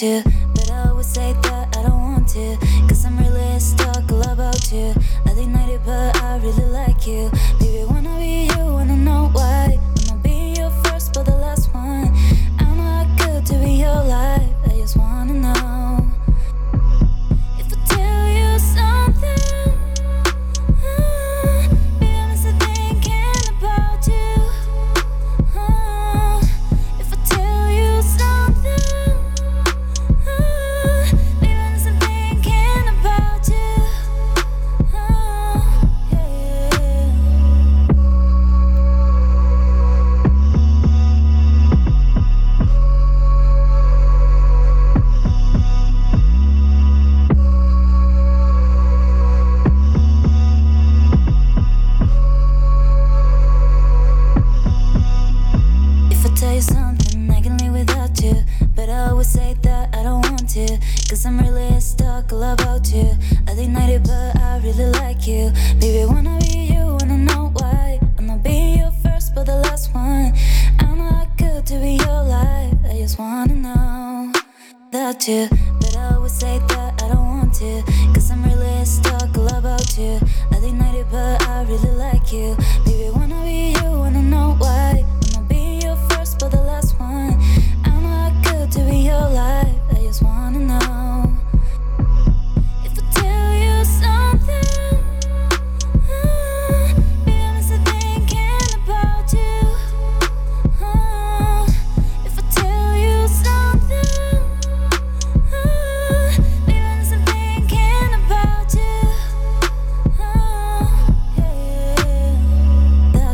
to, but I always say that I don't want to, 'cause I'm really stuck all about you. I deny it, but I really like you. Baby, wanna be you, wanna know why. I'ma be your first, but the last one. I'm not good to be your life. I just wanna know if I tell you something.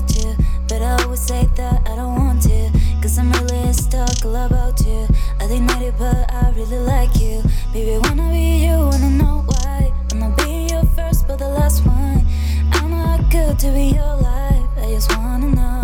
To be your life, I just wanna know.